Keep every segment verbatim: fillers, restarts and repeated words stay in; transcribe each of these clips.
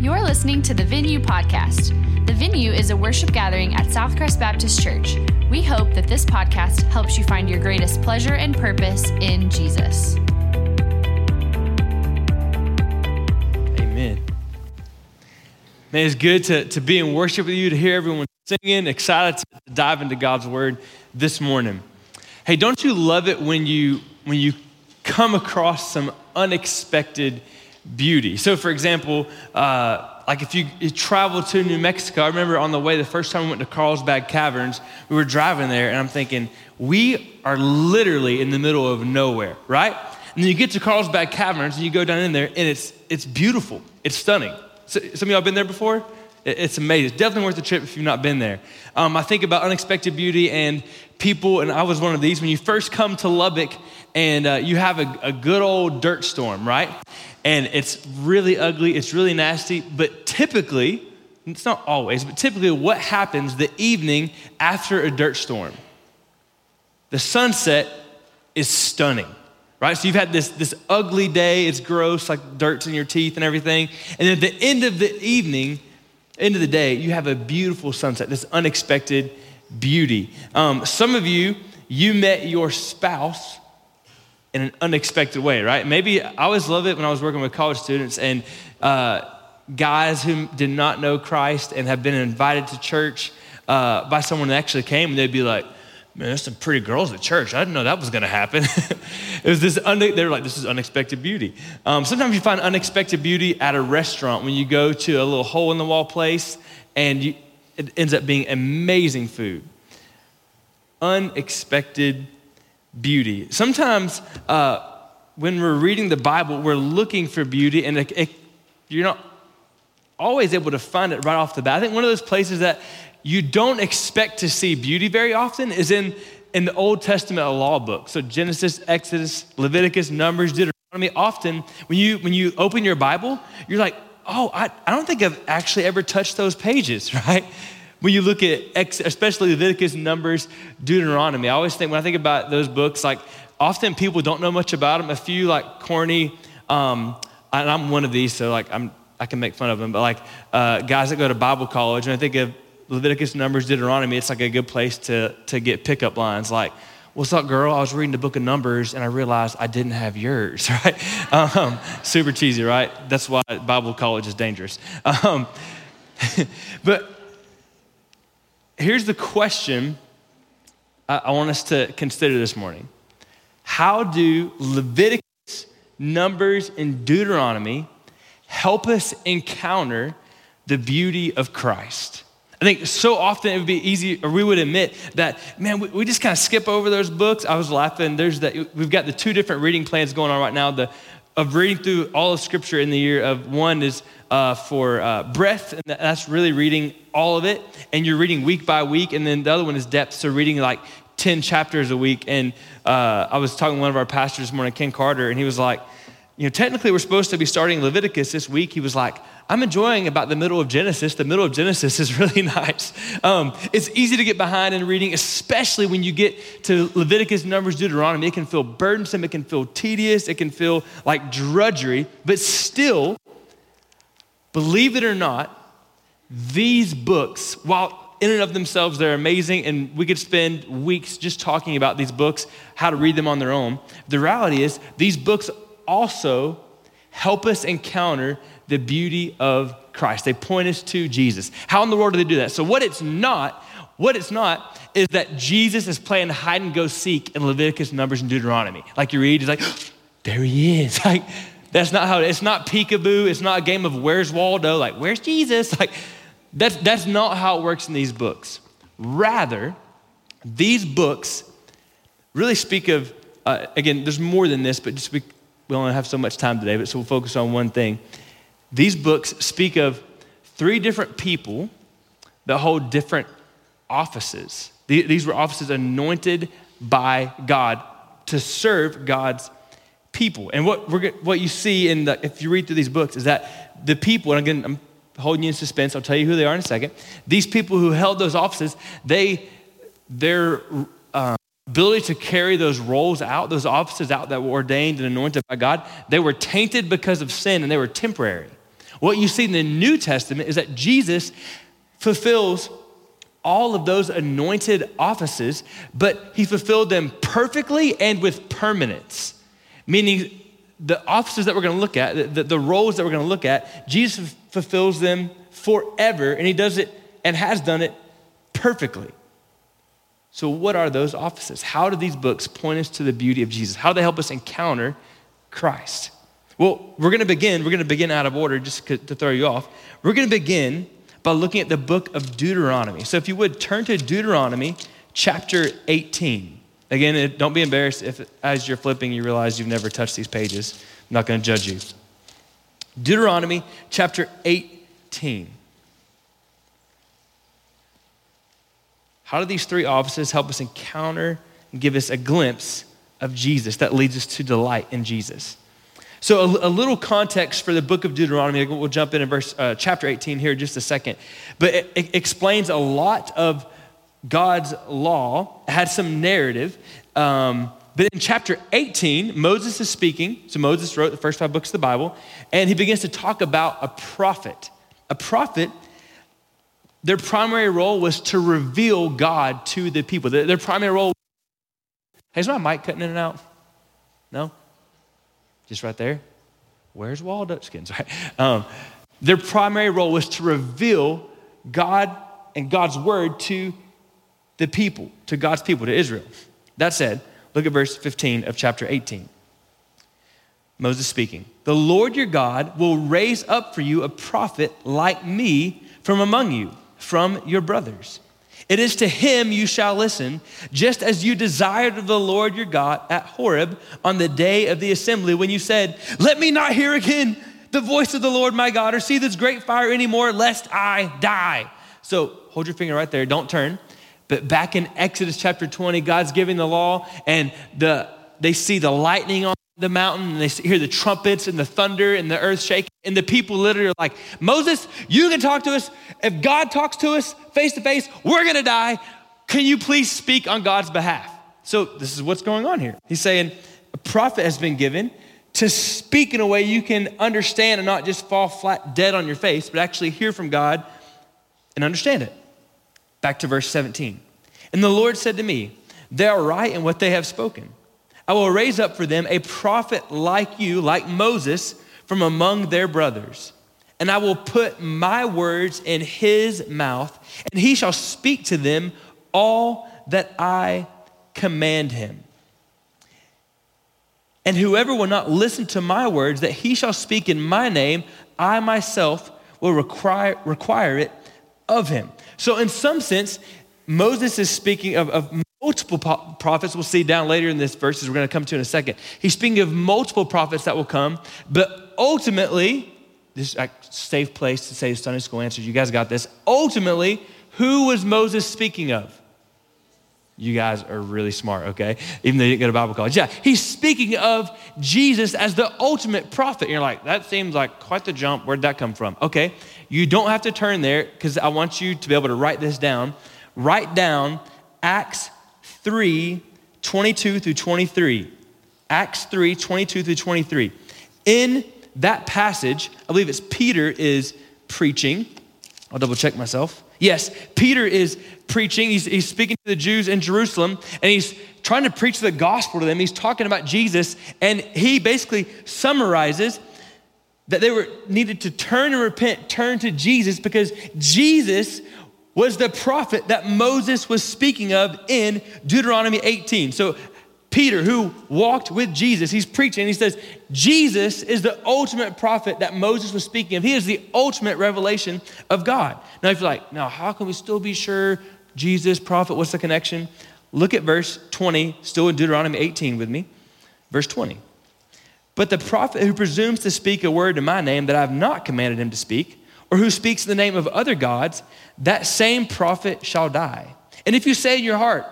You're listening to The Venue Podcast. The Venue is a worship gathering at Southcrest Baptist Church. We hope that this podcast helps you find your greatest pleasure and purpose in Jesus. Amen. Man, it's good to, to be in worship with you, to hear everyone singing, excited to dive into God's Word this morning. Hey, don't you love it when you when you come across some unexpected beauty? So, for example, uh, like if you, you travel to New Mexico, I remember on the way, the first time we went to Carlsbad Caverns, we were driving there, and I'm thinking, we are literally in the middle of nowhere, right? And then you get to Carlsbad Caverns, and you go down in there, and it's it's beautiful. It's stunning. So, some of y'all been there before? It's amazing. It's definitely worth the trip if you've not been there. Um, I think about unexpected beauty and people, and I was one of these. When you first come to Lubbock, and uh, you have a, a good old dirt storm, right? And it's really ugly, it's really nasty, but typically, it's not always, but typically what happens the evening after a dirt storm? The sunset is stunning, right? So you've had this, this ugly day, it's gross, like dirt's in your teeth and everything. And at the end of the evening, end of the day, you have a beautiful sunset, this unexpected beauty. Um, some of you, you met your spouse in an unexpected way, right? Maybe, I always love it when I was working with college students and uh, guys who did not know Christ and have been invited to church uh, by someone that actually came, and they'd be like, man, there's some pretty girls at church. I didn't know that was gonna happen. It was this, un- they were like, this is unexpected beauty. Um, sometimes you find unexpected beauty at a restaurant when you go to a little hole in the wall place and you, it ends up being amazing food. Unexpected beauty. Sometimes uh, when we're reading the Bible, we're looking for beauty, and it, it, you're not always able to find it right off the bat. I think one of those places that you don't expect to see beauty very often is in, in the Old Testament law book. So Genesis, Exodus, Leviticus, Numbers, Deuteronomy. Often when you when you open your Bible, you're like, oh, I, I don't think I've actually ever touched those pages, right? When you look at, ex, especially Leviticus, Numbers, Deuteronomy, I always think, when I think about those books, like often people don't know much about them. A few like corny, um, and I'm one of these, so like I'm, I can make fun of them, but like uh, guys that go to Bible college, and I think of Leviticus, Numbers, Deuteronomy, it's like a good place to, to get pickup lines like, what's up, girl? I was reading the book of Numbers and I realized I didn't have yours, right? Um, super cheesy, right? That's why Bible college is dangerous. Um, but here's the question I want us to consider this morning. How do Leviticus, Numbers, and Deuteronomy help us encounter the beauty of Christ? I think so often it would be easy, or we would admit that, man, we, we just kind of skip over those books. I was laughing. There's that. We've got the two different reading plans going on right now. The of reading through all of Scripture in the year of one is uh, for uh, breadth, and that's really reading all of it, and you're reading week by week, and then the other one is depth, so reading like ten chapters a week, and uh, I was talking to one of our pastors this morning, Ken Carter, and he was like, you know, technically we're supposed to be starting Leviticus this week. He was like, I'm enjoying about the middle of Genesis. The middle of Genesis is really nice. Um, it's easy to get behind in reading, especially when you get to Leviticus, Numbers, Deuteronomy. It can feel burdensome. It can feel tedious. It can feel like drudgery. But still, believe it or not, these books, while in and of themselves, they're amazing, and we could spend weeks just talking about these books, how to read them on their own. The reality is these books also help us encounter the beauty of Christ. They point us to Jesus. How in the world do they do that? So what it's not, what it's not is that Jesus is playing hide and go seek in Leviticus, Numbers, and Deuteronomy. Like you read, he's like, there he is. Like that's not how, it's not peekaboo. It's not a game of where's Waldo? Like where's Jesus? Like that's, that's not how it works in these books. Rather, these books really speak of, uh, again, there's more than this, but just we, we only have so much time today, but so we'll focus on one thing. These books speak of three different people that hold different offices. These were offices anointed by God to serve God's people. And what we're, what you see in the, if you read through these books is that the people, and again, I'm holding you in suspense. I'll tell you who they are in a second. These people who held those offices, they, their um, ability to carry those roles out, those offices out that were ordained and anointed by God, they were tainted because of sin, and they were temporary. What you see in the New Testament is that Jesus fulfills all of those anointed offices, but he fulfilled them perfectly and with permanence, meaning the offices that we're gonna look at, the, the roles that we're gonna look at, Jesus fulfills them forever, and he does it and has done it perfectly. So what are those offices? How do these books point us to the beauty of Jesus? How do they help us encounter Christ? Well, we're gonna begin, we're gonna begin out of order just to throw you off. We're gonna begin by looking at the book of Deuteronomy. So if you would, turn to Deuteronomy chapter eighteen. Again, don't be embarrassed if as you're flipping, you realize you've never touched these pages. I'm not gonna judge you. Deuteronomy chapter eighteen. How do these three offices help us encounter and give us a glimpse of Jesus that leads us to delight in Jesus? So a, a little context for the book of Deuteronomy. We'll jump in in verse uh, chapter eighteen here in just a second. But it, it explains a lot of God's law. It had some narrative. Um, but in chapter eighteen, Moses is speaking. So Moses wrote the first five books of the Bible. And he begins to talk about a prophet. A prophet, their primary role was to reveal God to the people. Their, their primary role. Hey, is my mic cutting in and out? No? Just right there? Where's Waldutchkins? Um, their primary role was to reveal God and God's word to the people, to God's people, to Israel. That said, look at verse fifteen of chapter eighteen. Moses speaking. The Lord your God will raise up for you a prophet like me from among you, from your brothers. It is to him you shall listen, just as you desired of the Lord your God at Horeb on the day of the assembly when you said, let me not hear again the voice of the Lord my God or see this great fire anymore, lest I die. So hold your finger right there, don't turn. But back in Exodus chapter twenty, God's giving the law and the they see the lightning on the mountain and they hear the trumpets and the thunder and the earth shaking. And the people literally are like, Moses, you can talk to us. If God talks to us face to face, we're gonna die. Can you please speak on God's behalf? So this is what's going on here. He's saying a prophet has been given to speak in a way you can understand and not just fall flat dead on your face, but actually hear from God and understand it. Back to verse seventeen. And the Lord said to me, they are right in what they have spoken. I will raise up for them a prophet like you, like Moses, from among their brothers. And I will put my words in his mouth, and he shall speak to them all that I command him. And whoever will not listen to my words that he shall speak in my name, I myself will require, require it of him. So in some sense, Moses is speaking of, of multiple prophets. We'll see down later in this verses we're gonna come to in a second. He's speaking of multiple prophets that will come, but ultimately, this is a safe place to say Sunday school answers. You guys got this. Ultimately, who was Moses speaking of? You guys are really smart, okay? Even though you didn't go to Bible college. Yeah, he's speaking of Jesus as the ultimate prophet. And you're like, that seems like quite the jump. Where'd that come from? Okay, you don't have to turn there because I want you to be able to write this down. Write down Acts three, twenty-two through twenty-three. Acts three, twenty-two through twenty-three. In that passage, I believe it's Peter is preaching. I'll double check myself. Yes, Peter is preaching. He's, he's speaking to the Jews in Jerusalem, and he's trying to preach the gospel to them. He's talking about Jesus, and he basically summarizes that they were needed to turn and repent, turn to Jesus, because Jesus was the prophet that Moses was speaking of in Deuteronomy eighteen. So Peter, who walked with Jesus, he's preaching. He says, Jesus is the ultimate prophet that Moses was speaking of. He is the ultimate revelation of God. Now, if you're like, now, how can we still be sure Jesus, prophet, what's the connection? Look at verse twenty, still in Deuteronomy eighteen with me. Verse twenty. But the prophet who presumes to speak a word in my name that I have not commanded him to speak, or who speaks in the name of other gods, that same prophet shall die. And if you say in your heart,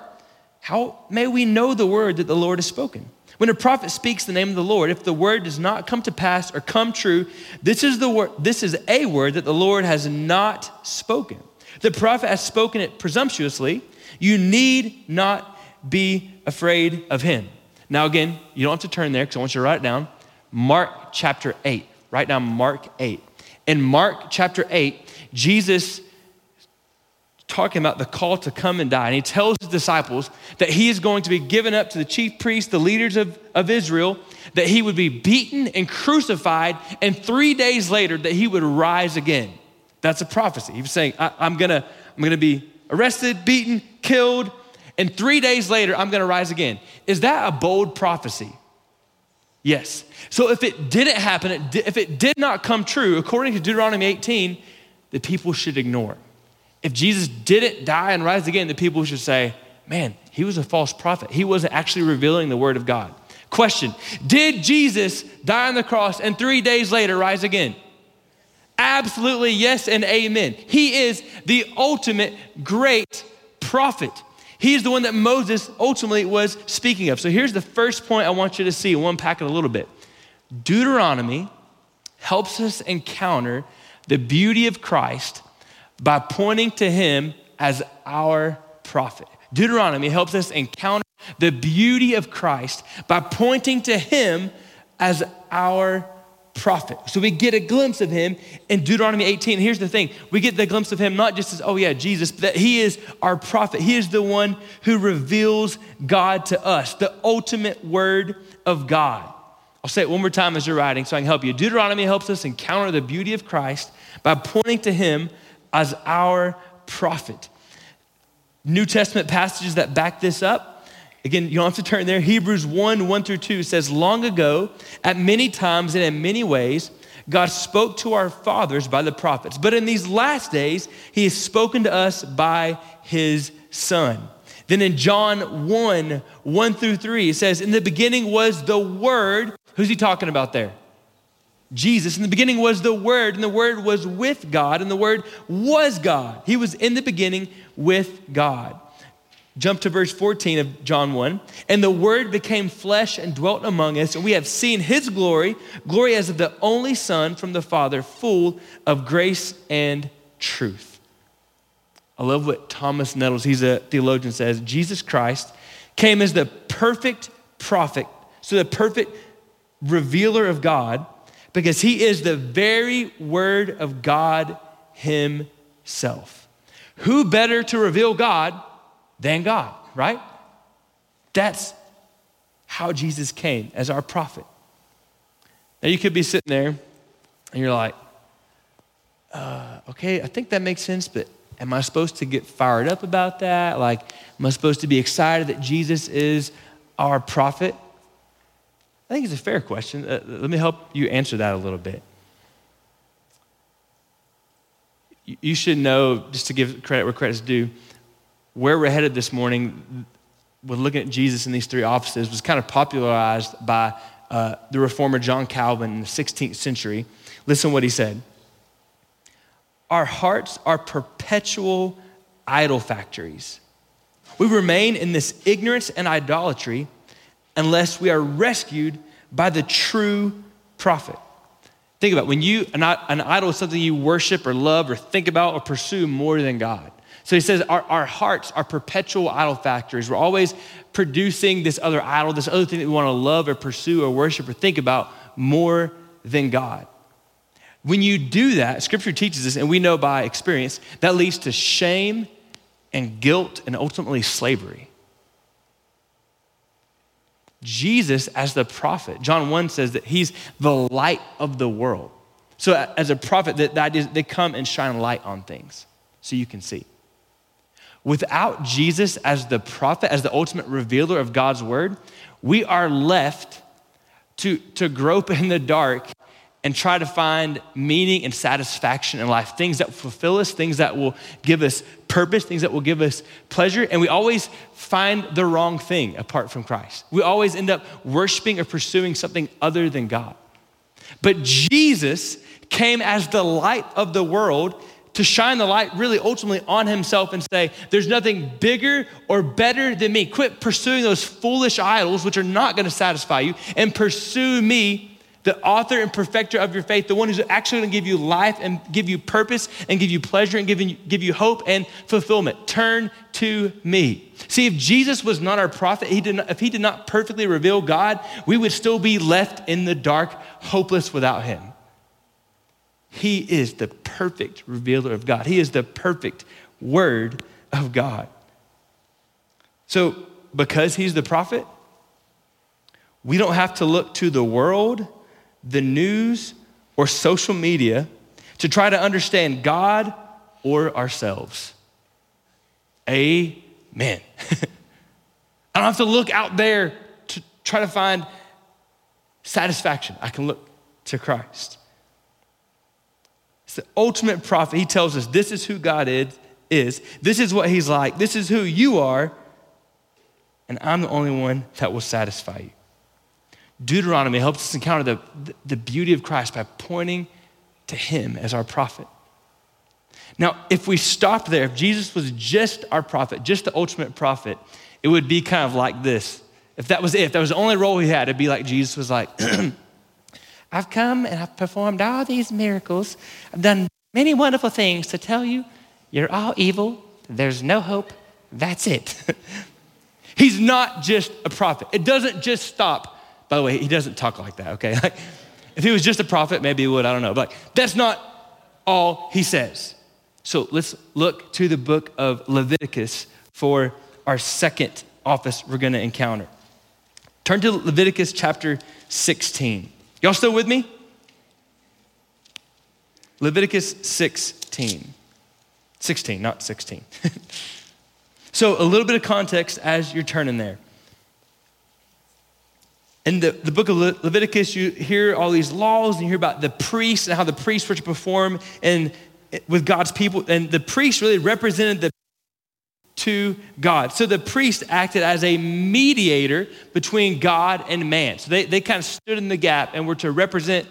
how may we know the word that the Lord has spoken? When a prophet speaks the name of the Lord, if the word does not come to pass or come true, this is the word. This is a word that the Lord has not spoken. The prophet has spoken it presumptuously. You need not be afraid of him. Now again, you don't have to turn there because I want you to write it down. Mark chapter eight. Write down Mark eight. In Mark chapter eight, Jesus talking about the call to come and die. And he tells his disciples that he is going to be given up to the chief priests, the leaders of, of Israel, that he would be beaten and crucified, and three days later that he would rise again. That's a prophecy. He was saying, I, I'm gonna, I'm gonna be arrested, beaten, killed, and three days later, I'm gonna rise again. Is that a bold prophecy? Yes. So if it didn't happen, it di- if it did not come true, according to Deuteronomy eighteen, the people should ignore it. If Jesus didn't die and rise again, the people should say, man, he was a false prophet. He wasn't actually revealing the word of God. Question, did Jesus die on the cross and three days later rise again? Absolutely yes and amen. He is the ultimate great prophet. He is the one that Moses ultimately was speaking of. So here's the first point I want you to see. We'll unpack it a little bit. Deuteronomy helps us encounter the beauty of Christ by pointing to him as our prophet. Deuteronomy helps us encounter the beauty of Christ by pointing to him as our prophet. So we get a glimpse of him in Deuteronomy eighteen. Here's the thing, we get the glimpse of him not just as, oh yeah, Jesus, but that he is our prophet. He is the one who reveals God to us, the ultimate word of God. I'll say it one more time as you're writing so I can help you. Deuteronomy helps us encounter the beauty of Christ by pointing to him as our prophet. New Testament passages that back this up. Again, you don't have to turn there. Hebrews one, one through two says, long ago, at many times and in many ways, God spoke to our fathers by the prophets. But in these last days, he has spoken to us by his son. Then in John one, one through three, it says, in the beginning was the word. Who's he talking about there? Jesus. In the beginning was the Word, and the Word was with God, and the Word was God. He was in the beginning with God. Jump to verse fourteen of John one. And the Word became flesh and dwelt among us, and we have seen his glory, glory as of the only Son from the Father, full of grace and truth. I love what Thomas Nettles, he's a theologian, says. Jesus Christ came as the perfect prophet, so the perfect revealer of God, because he is the very word of God himself. Who better to reveal God than God, right? That's how Jesus came as our prophet. Now you could be sitting there and you're like, uh, okay, I think that makes sense, but am I supposed to get fired up about that? Like, am I supposed to be excited that Jesus is our prophet? I think it's a fair question. Uh, let me help you answer that a little bit. You, you should know, just to give credit where credit's due, where we're headed this morning with looking at Jesus in these three offices was kind of popularized by uh, the reformer John Calvin in the sixteenth century. Listen to what he said. Our hearts are perpetual idol factories. We remain in this ignorance and idolatry unless we are rescued by the true prophet. Think about it. When you, an, an idol is something you worship or love or think about or pursue more than God. So he says our, our hearts are perpetual idol factories. We're always producing this other idol, this other thing that we want to love or pursue or worship or think about more than God. When you do that, scripture teaches us, and we know by experience, that leads to shame and guilt and ultimately slavery. Jesus as the prophet. John one says that he's the light of the world. So as a prophet, that, that is, they come and shine light on things so you can see. Without Jesus as the prophet, as the ultimate revealer of God's word, we are left to, to grope in the dark and try to find meaning and satisfaction in life, things that fulfill us, things that will give us purpose, things that will give us pleasure. And we always find the wrong thing apart from Christ. We always end up worshiping or pursuing something other than God. But Jesus came as the light of the world to shine the light really ultimately on himself and say, there's nothing bigger or better than me. Quit pursuing those foolish idols, which are not gonna satisfy you, and pursue me, the author and perfecter of your faith, the one who's actually gonna give you life and give you purpose and give you pleasure and give you, give you hope and fulfillment. Turn to me. See, if Jesus was not our prophet, he did not, if he did not perfectly reveal God, we would still be left in the dark, hopeless without him. He is the perfect revealer of God. He is the perfect word of God. So because he's the prophet, we don't have to look to the world, the news, or social media to try to understand God or ourselves. Amen. I don't have to look out there to try to find satisfaction. I can look to Christ. It's the ultimate prophet. He tells us this is who God is, is. This is what he's like. This is who you are. And I'm the only one that will satisfy you. Deuteronomy helps us encounter the, the beauty of Christ by pointing to him as our prophet. Now, if we stopped there, if Jesus was just our prophet, just the ultimate prophet, it would be kind of like this. If that was it, if that was the only role he had, it'd be like Jesus was like, I've come and I've performed all these miracles. I've done many wonderful things to tell you, you're all evil. There's no hope. That's it. He's not just a prophet. It doesn't just stop. By the way, he doesn't talk like that, okay? Like, if he was just a prophet, maybe he would, I don't know. But like, that's not all he says. So let's look to the book of Leviticus for our second office we're gonna encounter. Turn to Leviticus chapter sixteen. Y'all still with me? Leviticus sixteen. sixteen, not sixteen. So a little bit of context as you're turning there. In the, the book of Le- Leviticus, you hear all these laws and you hear about the priests and how the priests were to perform and with God's people. And the priests really represented the to God. So the priest acted as a mediator between God and man. So they, they kind of stood in the gap and were to represent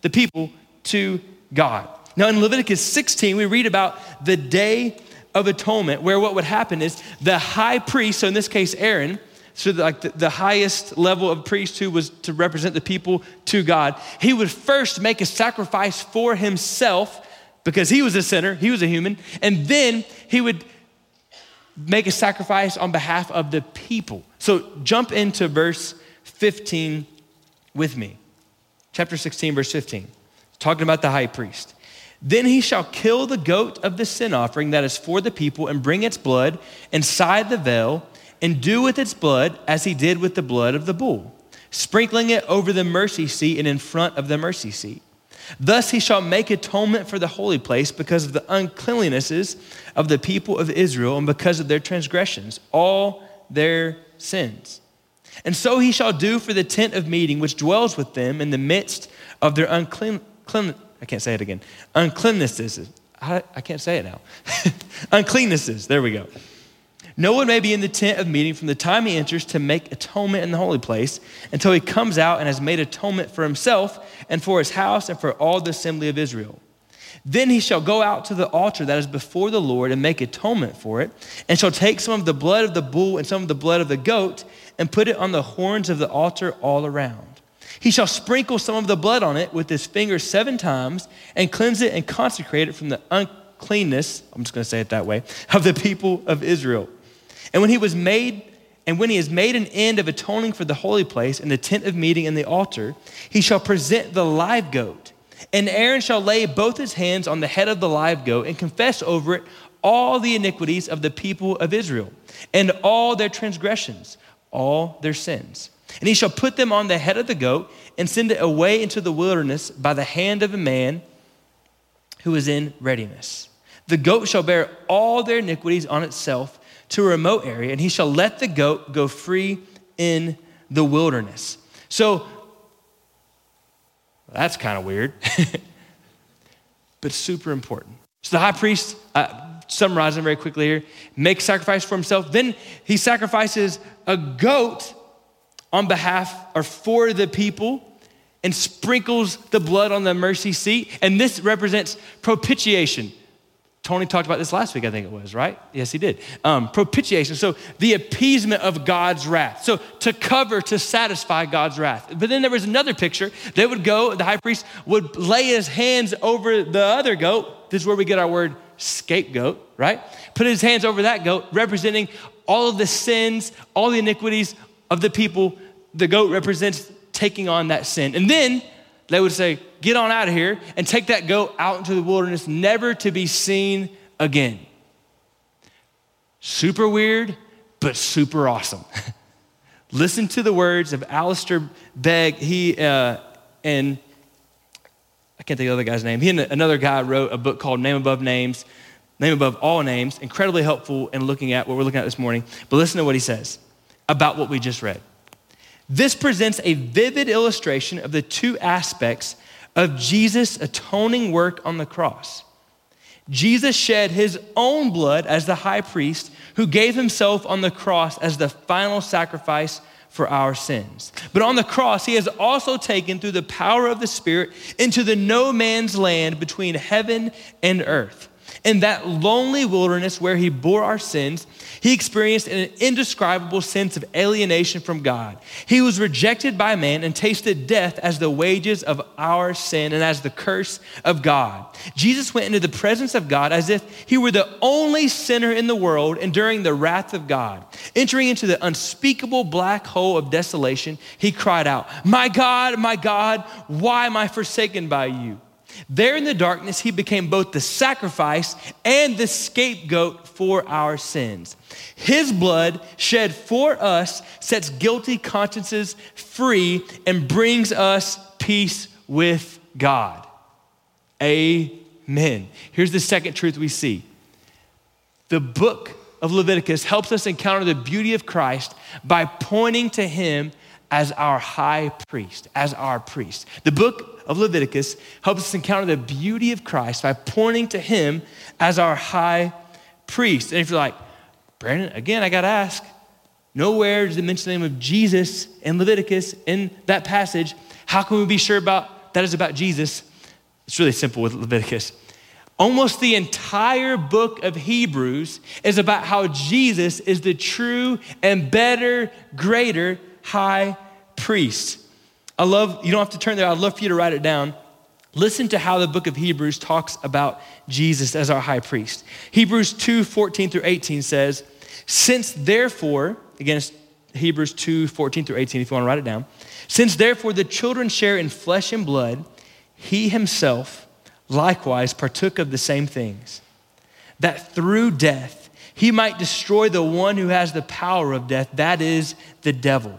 the people to God. Now in Leviticus sixteen, we read about the Day of Atonement, where what would happen is the high priest, so in this case, Aaron, so like the, the highest level of priest who was to represent the people to God, he would first make a sacrifice for himself because he was a sinner, he was a human, and then he would make a sacrifice on behalf of the people. So jump into verse fifteen with me. Chapter sixteen, verse fifteen, talking about the high priest. Then he shall kill the goat of the sin offering that is for the people and bring its blood inside the veil and do with its blood as he did with the blood of the bull, sprinkling it over the mercy seat and in front of the mercy seat. Thus he shall make atonement for the holy place because of the uncleanlinesses of the people of Israel and because of their transgressions, all their sins. And so he shall do for the tent of meeting which dwells with them in the midst of their unclean, clean, I can't say it again, uncleannesses. I, I can't say it now. Uncleannesses, there we go. No one may be in the tent of meeting from the time he enters to make atonement in the holy place until he comes out and has made atonement for himself and for his house and for all the assembly of Israel. Then he shall go out to the altar that is before the Lord and make atonement for it, and shall take some of the blood of the bull and some of the blood of the goat and put it on the horns of the altar all around. He shall sprinkle some of the blood on it with his finger seven times and cleanse it and consecrate it from the uncleanness, I'm just gonna say it that way, of the people of Israel. And when he was made, and when he has made an end of atoning for the holy place and the tent of meeting and the altar, he shall present the live goat. And Aaron shall lay both his hands on the head of the live goat and confess over it all the iniquities of the people of Israel and all their transgressions, all their sins. And he shall put them on the head of the goat and send it away into the wilderness by the hand of a man who is in readiness. The goat shall bear all their iniquities on itself to a remote area, and he shall let the goat go free in the wilderness. So that's kind of weird, but super important. So the high priest, uh, summarizing very quickly here, makes sacrifice for himself. Then he sacrifices a goat on behalf or for the people and sprinkles the blood on the mercy seat. And this represents propitiation. Tony talked about this last week, I think it was, right? Yes, he did. Um, propitiation, so the appeasement of God's wrath. So to cover, to satisfy God's wrath. But then there was another picture. They would go, the high priest would lay his hands over the other goat. This is where we get our word scapegoat, right? Put his hands over that goat, representing all of the sins, all the iniquities of the people. The goat represents taking on that sin. And then they would say, get on out of here and take that goat out into the wilderness, never to be seen again. Super weird, but super awesome. Listen to the words of Alistair Begg. He uh, and I can't think of the other guy's name. He and another guy wrote a book called Name Above Names, Name Above All Names, incredibly helpful in looking at what we're looking at this morning. But listen to what he says about what we just read. This presents a vivid illustration of the two aspects of Jesus' atoning work on the cross. Jesus shed his own blood as the high priest who gave himself on the cross as the final sacrifice for our sins. But on the cross, he has also taken through the power of the Spirit into the no man's land between heaven and earth. In that lonely wilderness where he bore our sins, he experienced an indescribable sense of alienation from God. He was rejected by man and tasted death as the wages of our sin and as the curse of God. Jesus went into the presence of God as if he were the only sinner in the world, enduring the wrath of God. Entering into the unspeakable black hole of desolation, he cried out, "My God, my God, why am I forsaken by you?" There in the darkness, he became both the sacrifice and the scapegoat for our sins. His blood shed for us sets guilty consciences free and brings us peace with God. Amen. Here's the second truth we see. The book of Leviticus helps us encounter the beauty of Christ by pointing to him as our high priest, as our priest. The book of Leviticus helps us encounter the beauty of Christ by pointing to him as our high priest. And if you're like, Brandon, again, I gotta ask, nowhere does it mention the name of Jesus in Leviticus in that passage. How can we be sure about that is about Jesus? It's really simple with Leviticus. Almost the entire book of Hebrews is about how Jesus is the true and better, greater high priest. I love, you don't have to turn there. I'd love for you to write it down. Listen to how the book of Hebrews talks about Jesus as our high priest. Hebrews two, fourteen through eighteen says, since therefore, again, it's Hebrews two, fourteen through eighteen, if you want to write it down. Since therefore the children share in flesh and blood, he himself likewise partook of the same things, that through death, he might destroy the one who has the power of death, that is the devil,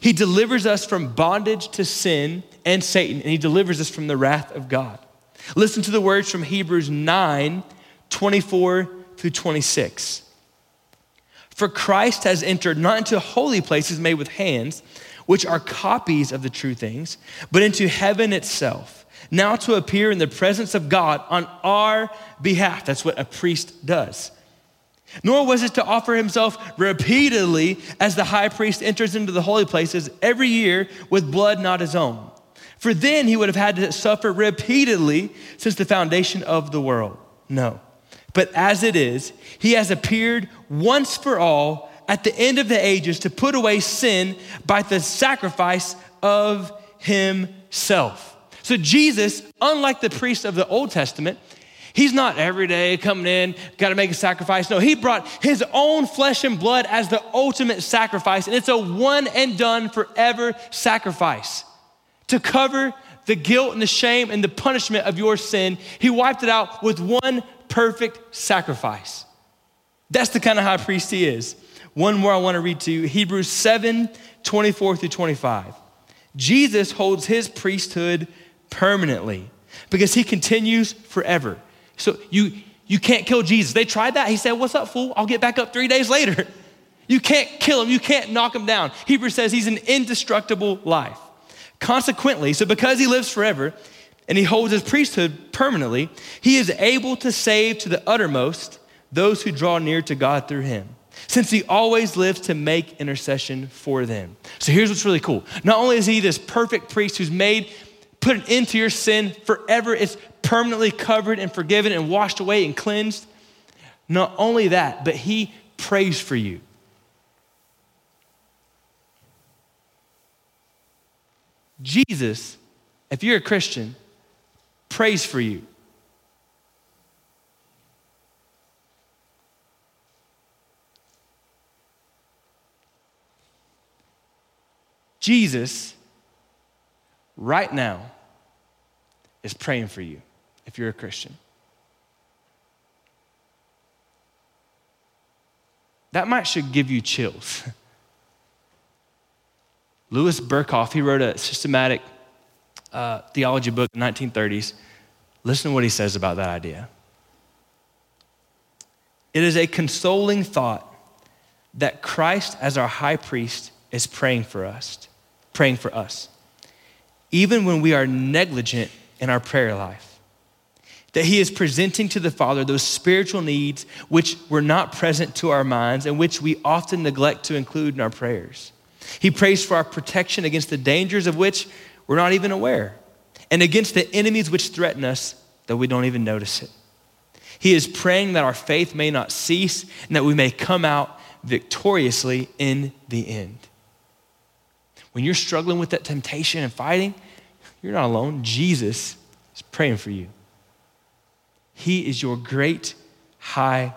he delivers us from bondage to sin and Satan, and he delivers us from the wrath of God. Listen to the words from Hebrews nine, twenty-four through twenty-six. For Christ has entered not into holy places made with hands, which are copies of the true things, but into heaven itself, now to appear in the presence of God on our behalf. That's what a priest does. Nor was it to offer himself repeatedly as the high priest enters into the holy places every year with blood not his own. For then he would have had to suffer repeatedly since the foundation of the world. No, but as it is, he has appeared once for all at the end of the ages to put away sin by the sacrifice of himself. So Jesus, unlike the priests of the Old Testament, he's not every day coming in, got to make a sacrifice. No, he brought his own flesh and blood as the ultimate sacrifice, and it's a one and done forever sacrifice to cover the guilt and the shame and the punishment of your sin. He wiped it out with one perfect sacrifice. That's the kind of high priest he is. One more I want to read to you, Hebrews seven, twenty-four through twenty-five. Jesus holds his priesthood permanently because he continues forever. So you you can't kill Jesus. They tried that. He said, what's up, fool? I'll get back up three days later. You can't kill him. You can't knock him down. Hebrews says he's an indestructible life. Consequently, so because he lives forever and he holds his priesthood permanently, he is able to save to the uttermost those who draw near to God through him, since he always lives to make intercession for them. So here's what's really cool. Not only is he this perfect priest who's made put an end to your sin forever. It's permanently covered and forgiven and washed away and cleansed. Not only that, but he prays for you. Jesus, if you're a Christian, prays for you. Jesus, right now, is praying for you if you're a Christian. That might should give you chills. Louis Berkhof, he wrote a systematic uh, theology book in the nineteen thirties. Listen to what he says about that idea. It is a consoling thought that Christ as our high priest is praying for us, praying for us, even when we are negligent in our prayer life, that he is presenting to the Father those spiritual needs which were not present to our minds and which we often neglect to include in our prayers. He prays for our protection against the dangers of which we're not even aware and against the enemies which threaten us, though we don't even notice it. He is praying that our faith may not cease and that we may come out victoriously in the end. When you're struggling with that temptation and fighting, you're not alone. Jesus is praying for you. He is your great high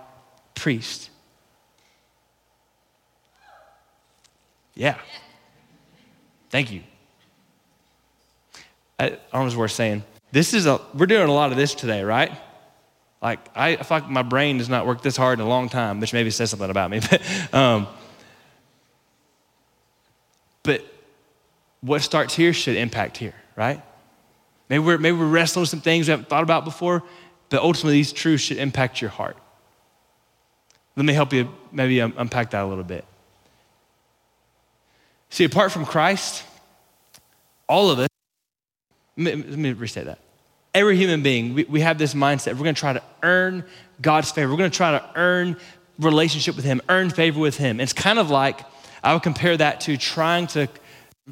priest. Yeah. Thank you. I almost worth saying, this is a, we're doing a lot of this today, right? Like, I, I feel like my brain does not work this hard in a long time, which maybe says something about me. But, um, but what starts here should impact here, right? Maybe we're, maybe we're wrestling with some things we haven't thought about before, but ultimately these truths should impact your heart. Let me help you maybe unpack that a little bit. See, apart from Christ, all of us, let me restate that. Every human being, we, we have this mindset. We're gonna try to earn God's favor. We're gonna try to earn relationship with him, earn favor with him. It's kind of like, I would compare that to trying to,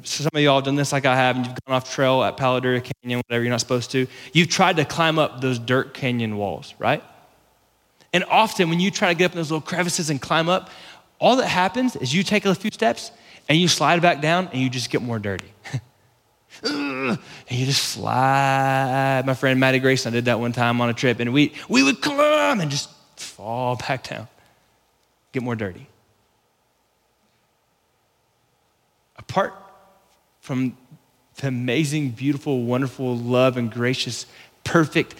some of y'all have done this like I have, and you've gone off trail at Palo Duro Canyon, whatever, you're not supposed to. You've tried to climb up those dirt canyon walls, right? And often when you try to get up in those little crevices and climb up, all that happens is you take a few steps and you slide back down and you just get more dirty. And you just slide. My friend Matty Grayson, I did that one time on a trip, and we we would climb and just fall back down, get more dirty. Apart from the amazing, beautiful, wonderful, love and gracious, perfect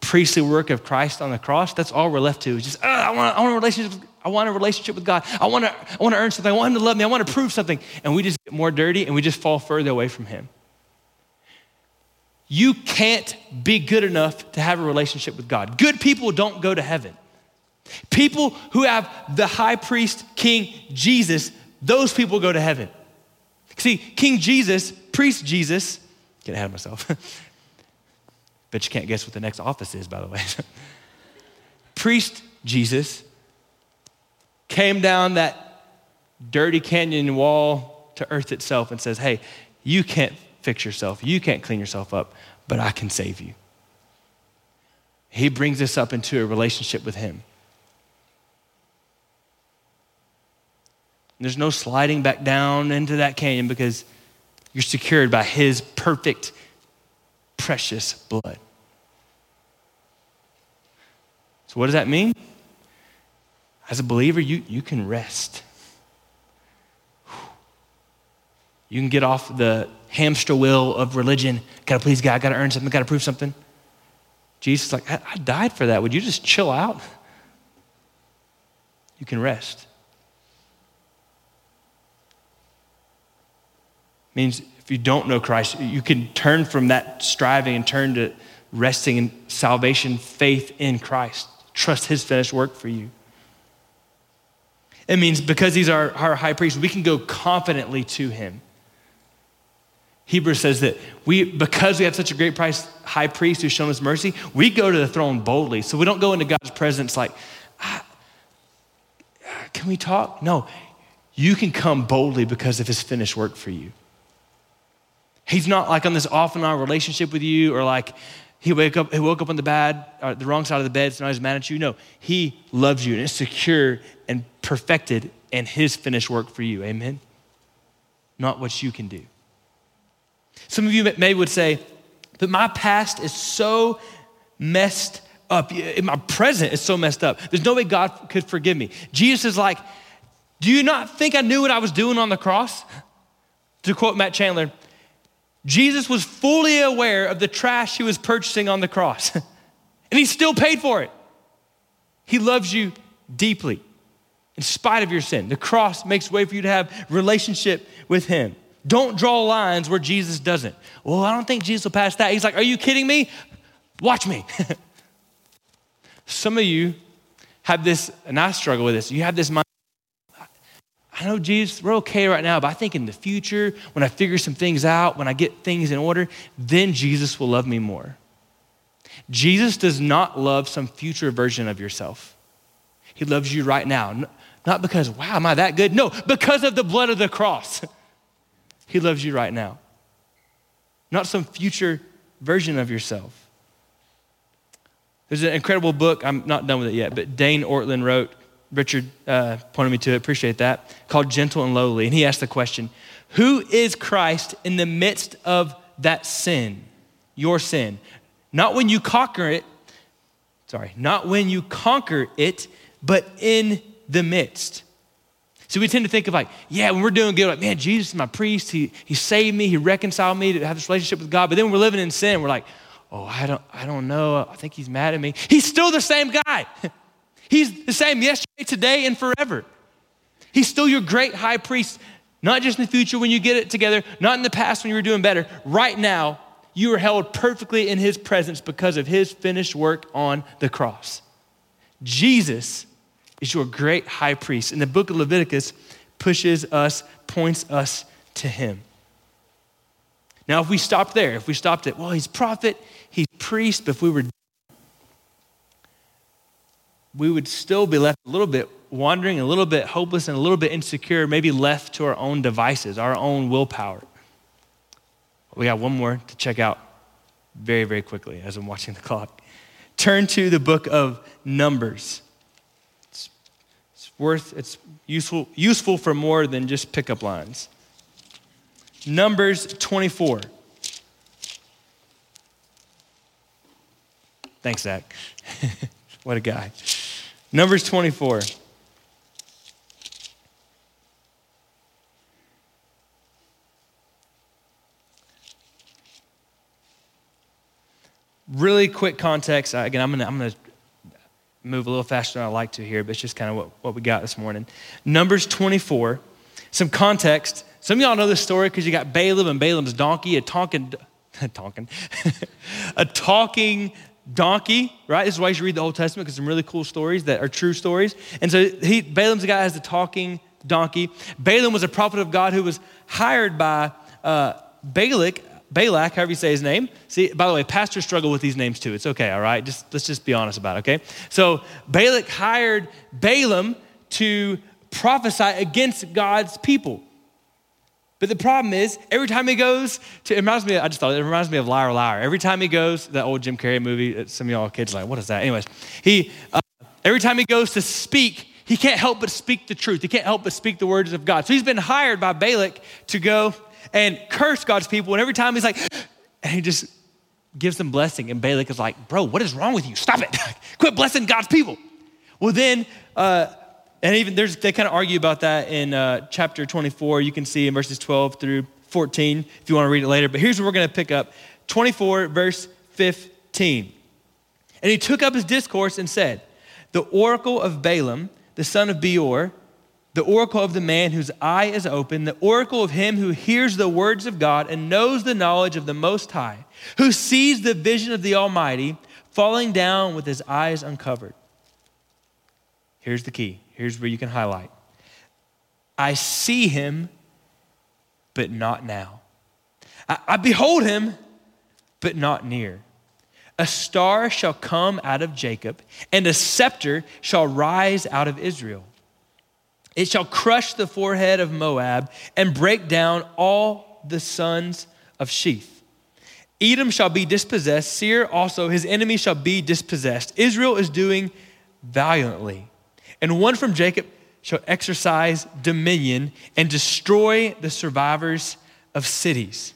priestly work of Christ on the cross, that's all we're left to is just, oh, I want I want a relationship I want a relationship with God. I want to I want to earn something. I want him to love me. I want to prove something. And we just get more dirty and we just fall further away from him. You can't be good enough to have a relationship with God. Good people don't go to heaven. People who have the high priest, King Jesus, those people go to heaven. See, King Jesus, priest Jesus, getting ahead of myself. Bet you can't guess what the next office is, by the way. Priest Jesus came down that dirty canyon wall to earth itself and says, hey, you can't fix yourself. You can't clean yourself up, but I can save you. He brings us up into a relationship with him. And there's no sliding back down into that canyon because you're secured by his perfect, precious blood. So what does that mean? As a believer, you, you can rest. You can get off the hamster wheel of religion. Gotta please God, gotta earn something, gotta prove something. Jesus is like, I, I died for that. Would you just chill out? You can rest. It means if you don't know Christ, you can turn from that striving and turn to resting in salvation, faith in Christ. Trust his finished work for you. It means because he's our, our high priest, we can go confidently to him. Hebrews says that we, because we have such a great price, high priest who's shown us mercy, we go to the throne boldly. So we don't go into God's presence like, ah, can we talk? No, you can come boldly because of his finished work for you. He's not like on this off and on relationship with you, or like he wake up, he woke up on the bad, or the wrong side of the bed, so now he's mad at you. No, he loves you and is secure and perfected in his finished work for you, amen? Not what you can do. Some of you maybe would say, but my past is so messed up. My present is so messed up. There's no way God could forgive me. Jesus is like, do you not think I knew what I was doing on the cross? To quote Matt Chandler, Jesus was fully aware of the trash he was purchasing on the cross, and he still paid for it. He loves you deeply in spite of your sin. The cross makes way for you to have relationship with him. Don't draw lines where Jesus doesn't. Well, I don't think Jesus will pass that. He's like, are you kidding me? Watch me. Some of you have this, and I struggle with this. You have this mind. I know, Jesus, we're okay right now, but I think in the future, when I figure some things out, when I get things in order, then Jesus will love me more. Jesus does not love some future version of yourself. He loves you right now. Not because, wow, am I that good? No, because of the blood of the cross. He loves you right now. Not some future version of yourself. There's an incredible book, I'm not done with it yet, but Dane Ortlund wrote, Richard uh, pointed me to it, appreciate that, called Gentle and Lowly. And he asked the question, who is Christ in the midst of that sin, your sin? Not when you conquer it, sorry, not when you conquer it, but in the midst. So we tend to think of like, yeah, when we're doing good, like, man, Jesus is my priest. He he saved me. He reconciled me to have this relationship with God. But then when we're living in sin, we're like, oh, I don't, I don't know. I think he's mad at me. He's still the same guy. He's the same yesterday, today, and forever. He's still your great high priest, not just in the future when you get it together, not in the past when you were doing better. Right now, you are held perfectly in his presence because of his finished work on the cross. Jesus is your great high priest. And the book of Leviticus pushes us, points us to him. Now, if we stopped there, if we stopped at, well, he's prophet, he's priest, but if we were we would still be left a little bit wandering, a little bit hopeless, and a little bit insecure, maybe left to our own devices, our own willpower. We got one more to check out very, very quickly as I'm watching the clock. Turn to the book of Numbers. It's, it's worth, it's useful, useful for more than just pickup lines. Numbers twenty-four. Thanks, Zach. What a guy. Numbers twenty-four. Really quick context. Again, I'm gonna I'm gonna move a little faster than I like to here, but it's just kind of what, what we got this morning. Numbers twenty-four. Some context. Some of y'all know this story because you got Balaam and Balaam's donkey, a talking, a talking, a talking donkey, right? This is why you should read the Old Testament, because some really cool stories that are true stories. And so he, Balaam's the guy has the talking donkey. Balaam was a prophet of God who was hired by uh, Balak, Balak, however you say his name. See, by the way, pastors struggle with these names too. It's okay, all right? Just let's just be honest about it, okay? So Balak hired Balaam to prophesy against God's people. But the problem is, every time he goes to, it reminds me, I just thought, it reminds me of Liar, Liar. Every time he goes, that old Jim Carrey movie, some of y'all kids are like, what is that? Anyways, he, uh, every time he goes to speak, he can't help but speak the truth. He can't help but speak the words of God. So he's been hired by Balak to go and curse God's people. And every time he's like, and he just gives them blessing. And Balak is like, bro, what is wrong with you? Stop it. Quit blessing God's people. Well, then, uh, And even there's, they kind of argue about that in uh, chapter twenty-four. You can see in verses twelve through fourteen, if you want to read it later. But here's what we're going to pick up. twenty-four, verse fifteen. And he took up his discourse and said, the oracle of Balaam, the son of Beor, the oracle of the man whose eye is open, the oracle of him who hears the words of God and knows the knowledge of the Most High, who sees the vision of the Almighty, falling down with his eyes uncovered. Here's the key. Here's where you can highlight. I see him, but not now. I, I behold him, but not near. A star shall come out of Jacob, and a scepter shall rise out of Israel. It shall crush the forehead of Moab and break down all the sons of Sheath. Edom shall be dispossessed. Seir also, his enemy, shall be dispossessed. Israel is doing valiantly. And one from Jacob shall exercise dominion and destroy the survivors of cities.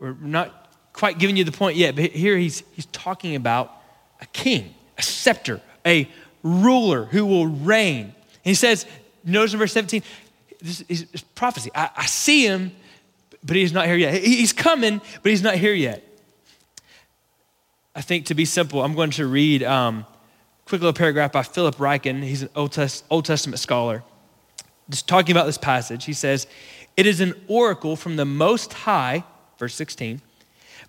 We're not quite giving you the point yet, but here he's he's talking about a king, a scepter, a ruler who will reign. And he says, notice in verse seventeen, this is prophecy. I, I see him, but he's not here yet. He's coming, but he's not here yet. I think, to be simple, I'm going to read um, a quick little paragraph by Philip Ryken. He's an Old, Test, Old Testament scholar. Just talking about this passage, he says, "It is an oracle from the Most High," verse sixteen,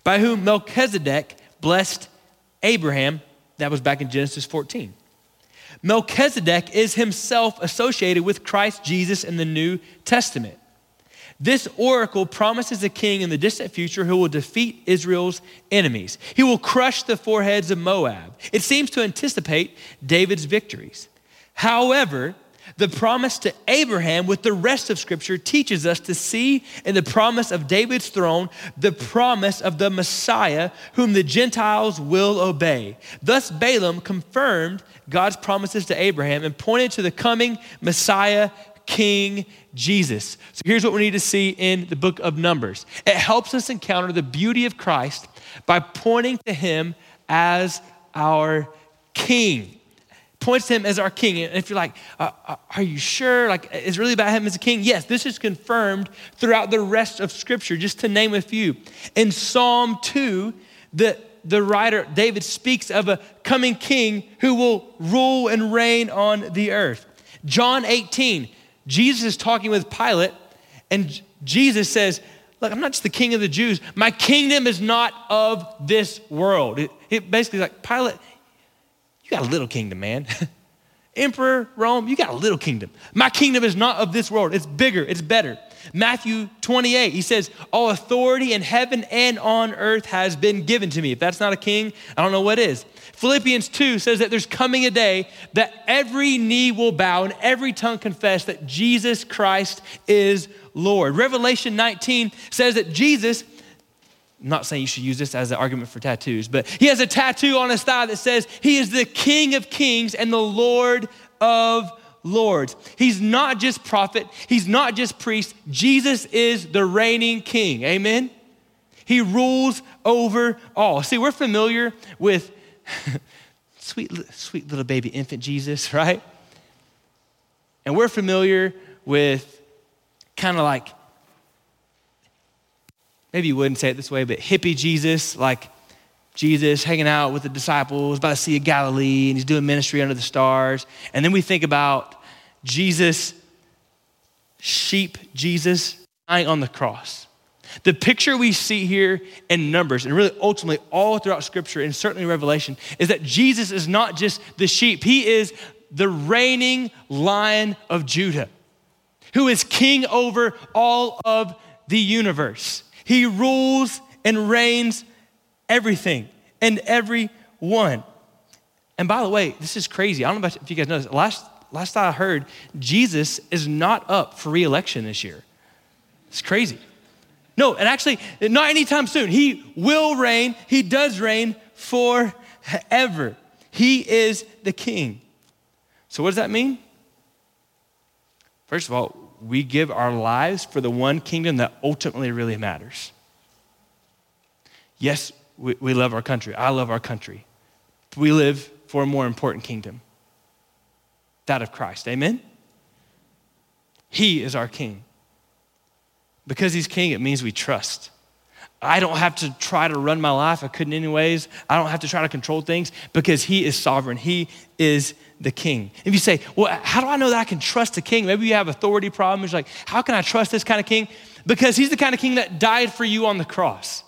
"by whom Melchizedek blessed Abraham." That was back in Genesis fourteen. Melchizedek is himself associated with Christ Jesus in the New Testament. This oracle promises a king in the distant future who will defeat Israel's enemies. He will crush the foreheads of Moab. It seems to anticipate David's victories. However, the promise to Abraham with the rest of Scripture teaches us to see in the promise of David's throne the promise of the Messiah whom the Gentiles will obey. Thus, Balaam confirmed God's promises to Abraham and pointed to the coming Messiah, King Jesus. So here's what we need to see in the book of Numbers. It helps us encounter the beauty of Christ by pointing to him as our king. Points to him as our king. And if you're like, uh, are you sure? Like, it's really about him as a king? Yes, this is confirmed throughout the rest of Scripture, just to name a few. In Psalm two, the The writer, David, speaks of a coming king who will rule and reign on the earth. John eighteen, Jesus is talking with Pilate, and Jesus says, look, I'm not just the king of the Jews. My kingdom is not of this world. It, it basically is like, Pilate, you got a little kingdom, man. Emperor Rome, you got a little kingdom. My kingdom is not of this world. It's bigger. It's better. Matthew twenty-eight, he says, all authority in heaven and on earth has been given to me. If that's not a king, I don't know what is. Philippians two says that there's coming a day that every knee will bow and every tongue confess that Jesus Christ is Lord. Revelation nineteen says that Jesus, I'm not saying you should use this as an argument for tattoos, but he has a tattoo on his thigh that says he is the King of Kings and the Lord of Lords. He's not just prophet. He's not just priest. Jesus is the reigning king. Amen? He rules over all. See, we're familiar with sweet, sweet little baby infant Jesus, right? And we're familiar with kind of like, maybe you wouldn't say it this way, but hippie Jesus, like Jesus hanging out with the disciples by the Sea of Galilee, and he's doing ministry under the stars. And then we think about Jesus, sheep Jesus, dying on the cross. The picture we see here in Numbers, and really ultimately all throughout Scripture and certainly Revelation, is that Jesus is not just the sheep. He is the reigning Lion of Judah, who is king over all of the universe. He rules and reigns everything and everyone. And by the way, this is crazy. I don't know if you guys know this. Last Last I heard, Jesus is not up for re-election this year. It's crazy. No, and actually, not anytime soon. He will reign. He does reign forever. He is the king. So what does that mean? First of all, we give our lives for the one kingdom that ultimately really matters. Yes, we, we love our country. I love our country. We live for a more important kingdom. That of Christ, amen? He is our king. Because he's king, it means we trust. I don't have to try to run my life. I couldn't anyways. I don't have to try to control things because he is sovereign. He is the king. If you say, well, how do I know that I can trust a king? Maybe you have authority problems. You're like, how can I trust this kind of king? Because he's the kind of king that died for you on the cross.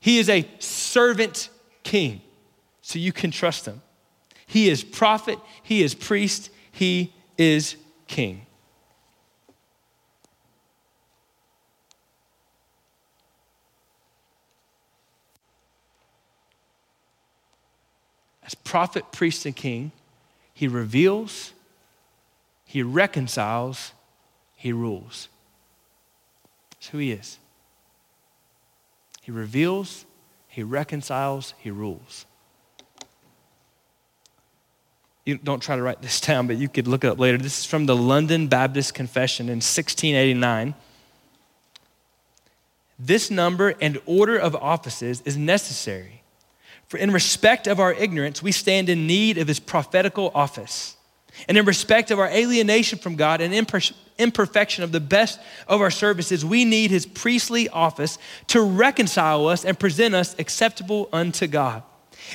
He is a servant king, so you can trust him. He is prophet, he is priest, he is king. As prophet, priest, and king, he reveals, he reconciles, he rules. That's who he is. He reveals, he reconciles, he rules. You don't try to write this down, but you could look it up later. This is from the London Baptist Confession in sixteen eighty-nine. This number and order of offices is necessary, for in respect of our ignorance, we stand in need of his prophetical office. And in respect of our alienation from God and imperfection of the best of our services, we need his priestly office to reconcile us and present us acceptable unto God.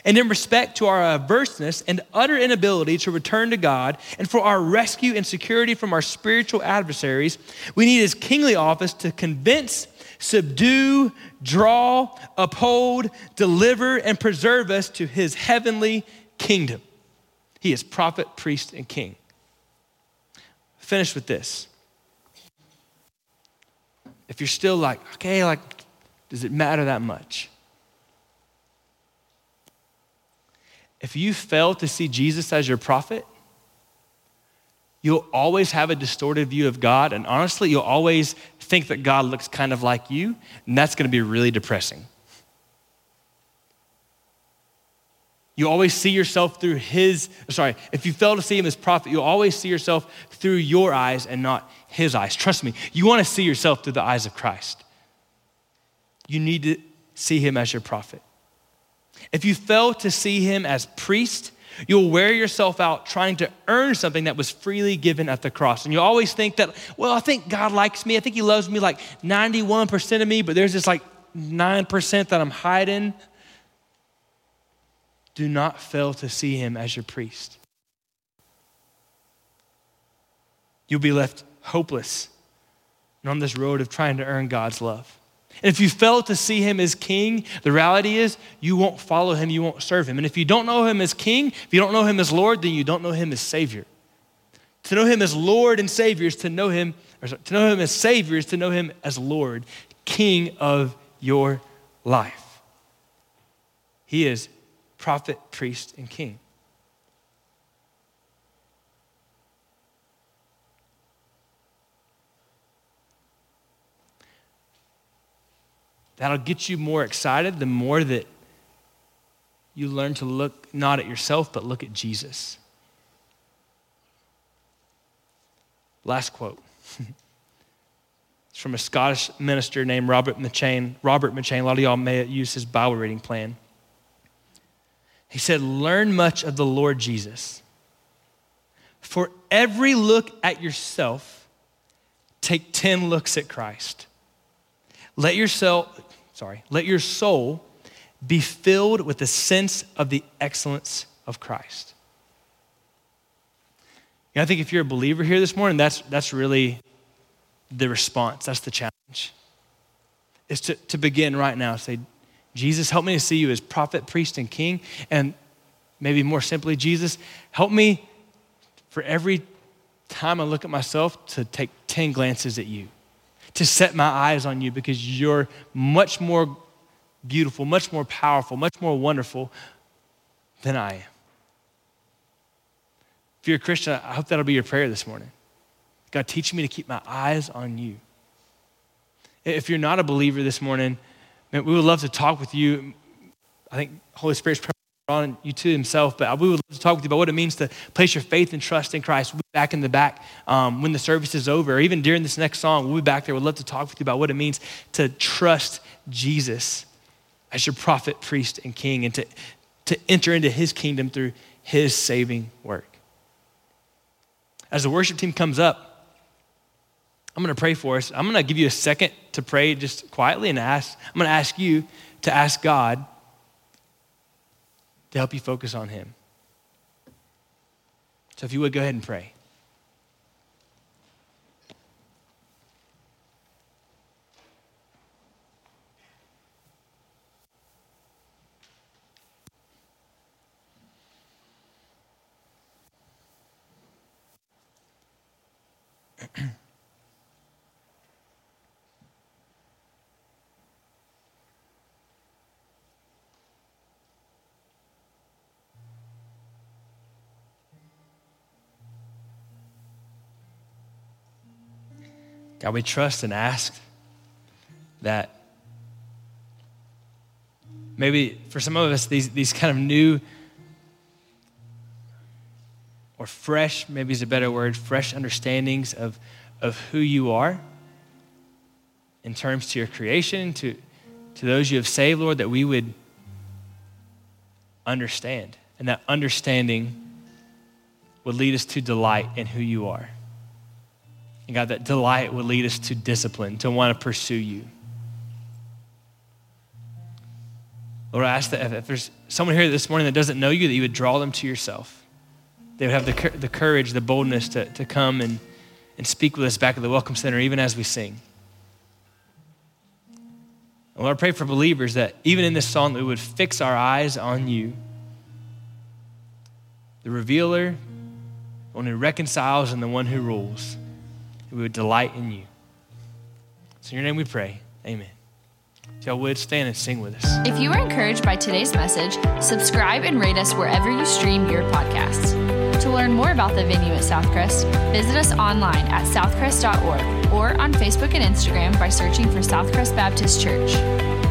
And in respect to our averseness and utter inability to return to God, and for our rescue and security from our spiritual adversaries, we need his kingly office to convince, subdue, draw, uphold, deliver, and preserve us to his heavenly kingdom. He is prophet, priest, and king. Finish with this. If you're still like, okay, like, does it matter that much? If you fail to see Jesus as your prophet, you'll always have a distorted view of God. And honestly, you'll always think that God looks kind of like you. And that's going to be really depressing. You always see yourself through his, sorry, if you fail to see him as prophet, you'll always see yourself through your eyes and not his eyes. Trust me, you want to see yourself through the eyes of Christ. You need to see him as your prophet. If you fail to see him as priest, you'll wear yourself out trying to earn something that was freely given at the cross. And you always think that, well, I think God likes me. I think he loves me like ninety-one percent of me, but there's this like nine percent that I'm hiding. Do not fail to see him as your priest. You'll be left hopeless and on this road of trying to earn God's love. And if you fail to see him as king, the reality is you won't follow him, you won't serve him. And if you don't know him as king, if you don't know him as Lord, then you don't know him as Savior. To know him as Lord and Savior is to know him, or sorry, to know him as Savior is to know him as Lord, King of your life. He is prophet, priest, and king. That'll get you more excited the more that you learn to look not at yourself, but look at Jesus. Last quote. It's from a Scottish minister named Robert M'Cheyne. Robert M'Cheyne, a lot of y'all may use his Bible reading plan. He said, learn much of the Lord Jesus. For every look at yourself, take ten looks at Christ. Let yourself, sorry, let your soul be filled with the sense of the excellence of Christ. And I think if you're a believer here this morning, that's that's really the response. That's the challenge. Is to, to begin right now, say, Jesus, help me to see you as prophet, priest, and king. And maybe more simply, Jesus, help me for every time I look at myself to take ten glances at you, to set my eyes on you, because you're much more beautiful, much more powerful, much more wonderful than I am. If you're a Christian, I hope that'll be your prayer this morning. God, teach me to keep my eyes on you. If you're not a believer this morning, man, we would love to talk with you. I think Holy Spirit's probably on you to himself, but we would love to talk with you about what it means to place your faith and trust in Christ. Back in the back um, when the service is over, or even during this next song, we'll be back there. We'd love to talk with you about what it means to trust Jesus as your prophet, priest, and king, and to, to enter into his kingdom through his saving work. As the worship team comes up, I'm gonna pray for us. I'm gonna give you a second to pray just quietly and ask, I'm gonna ask you to ask God to help you focus on him. So if you would, go ahead and pray. God, we trust and ask that maybe for some of us, these these kind of new or fresh, maybe is a better word, fresh understandings of, of who you are in terms to your creation, to, to those you have saved, Lord, that we would understand. And that understanding would lead us to delight in who you are. And God, that delight would lead us to discipline, to want to pursue you. Lord, I ask that if there's someone here this morning that doesn't know you, that you would draw them to yourself. They would have the the courage, the boldness to, to come and, and speak with us back at the Welcome Center, even as we sing. And Lord, I pray for believers that even in this song, that we would fix our eyes on you, the revealer, the one who reconciles, and the one who rules. We would delight in you. So in your name we pray, amen. So y'all would stand and sing with us. If you were encouraged by today's message, subscribe and rate us wherever you stream your podcasts. To learn more about the venue at Southcrest, visit us online at southcrest dot org or on Facebook and Instagram by searching for Southcrest Baptist Church.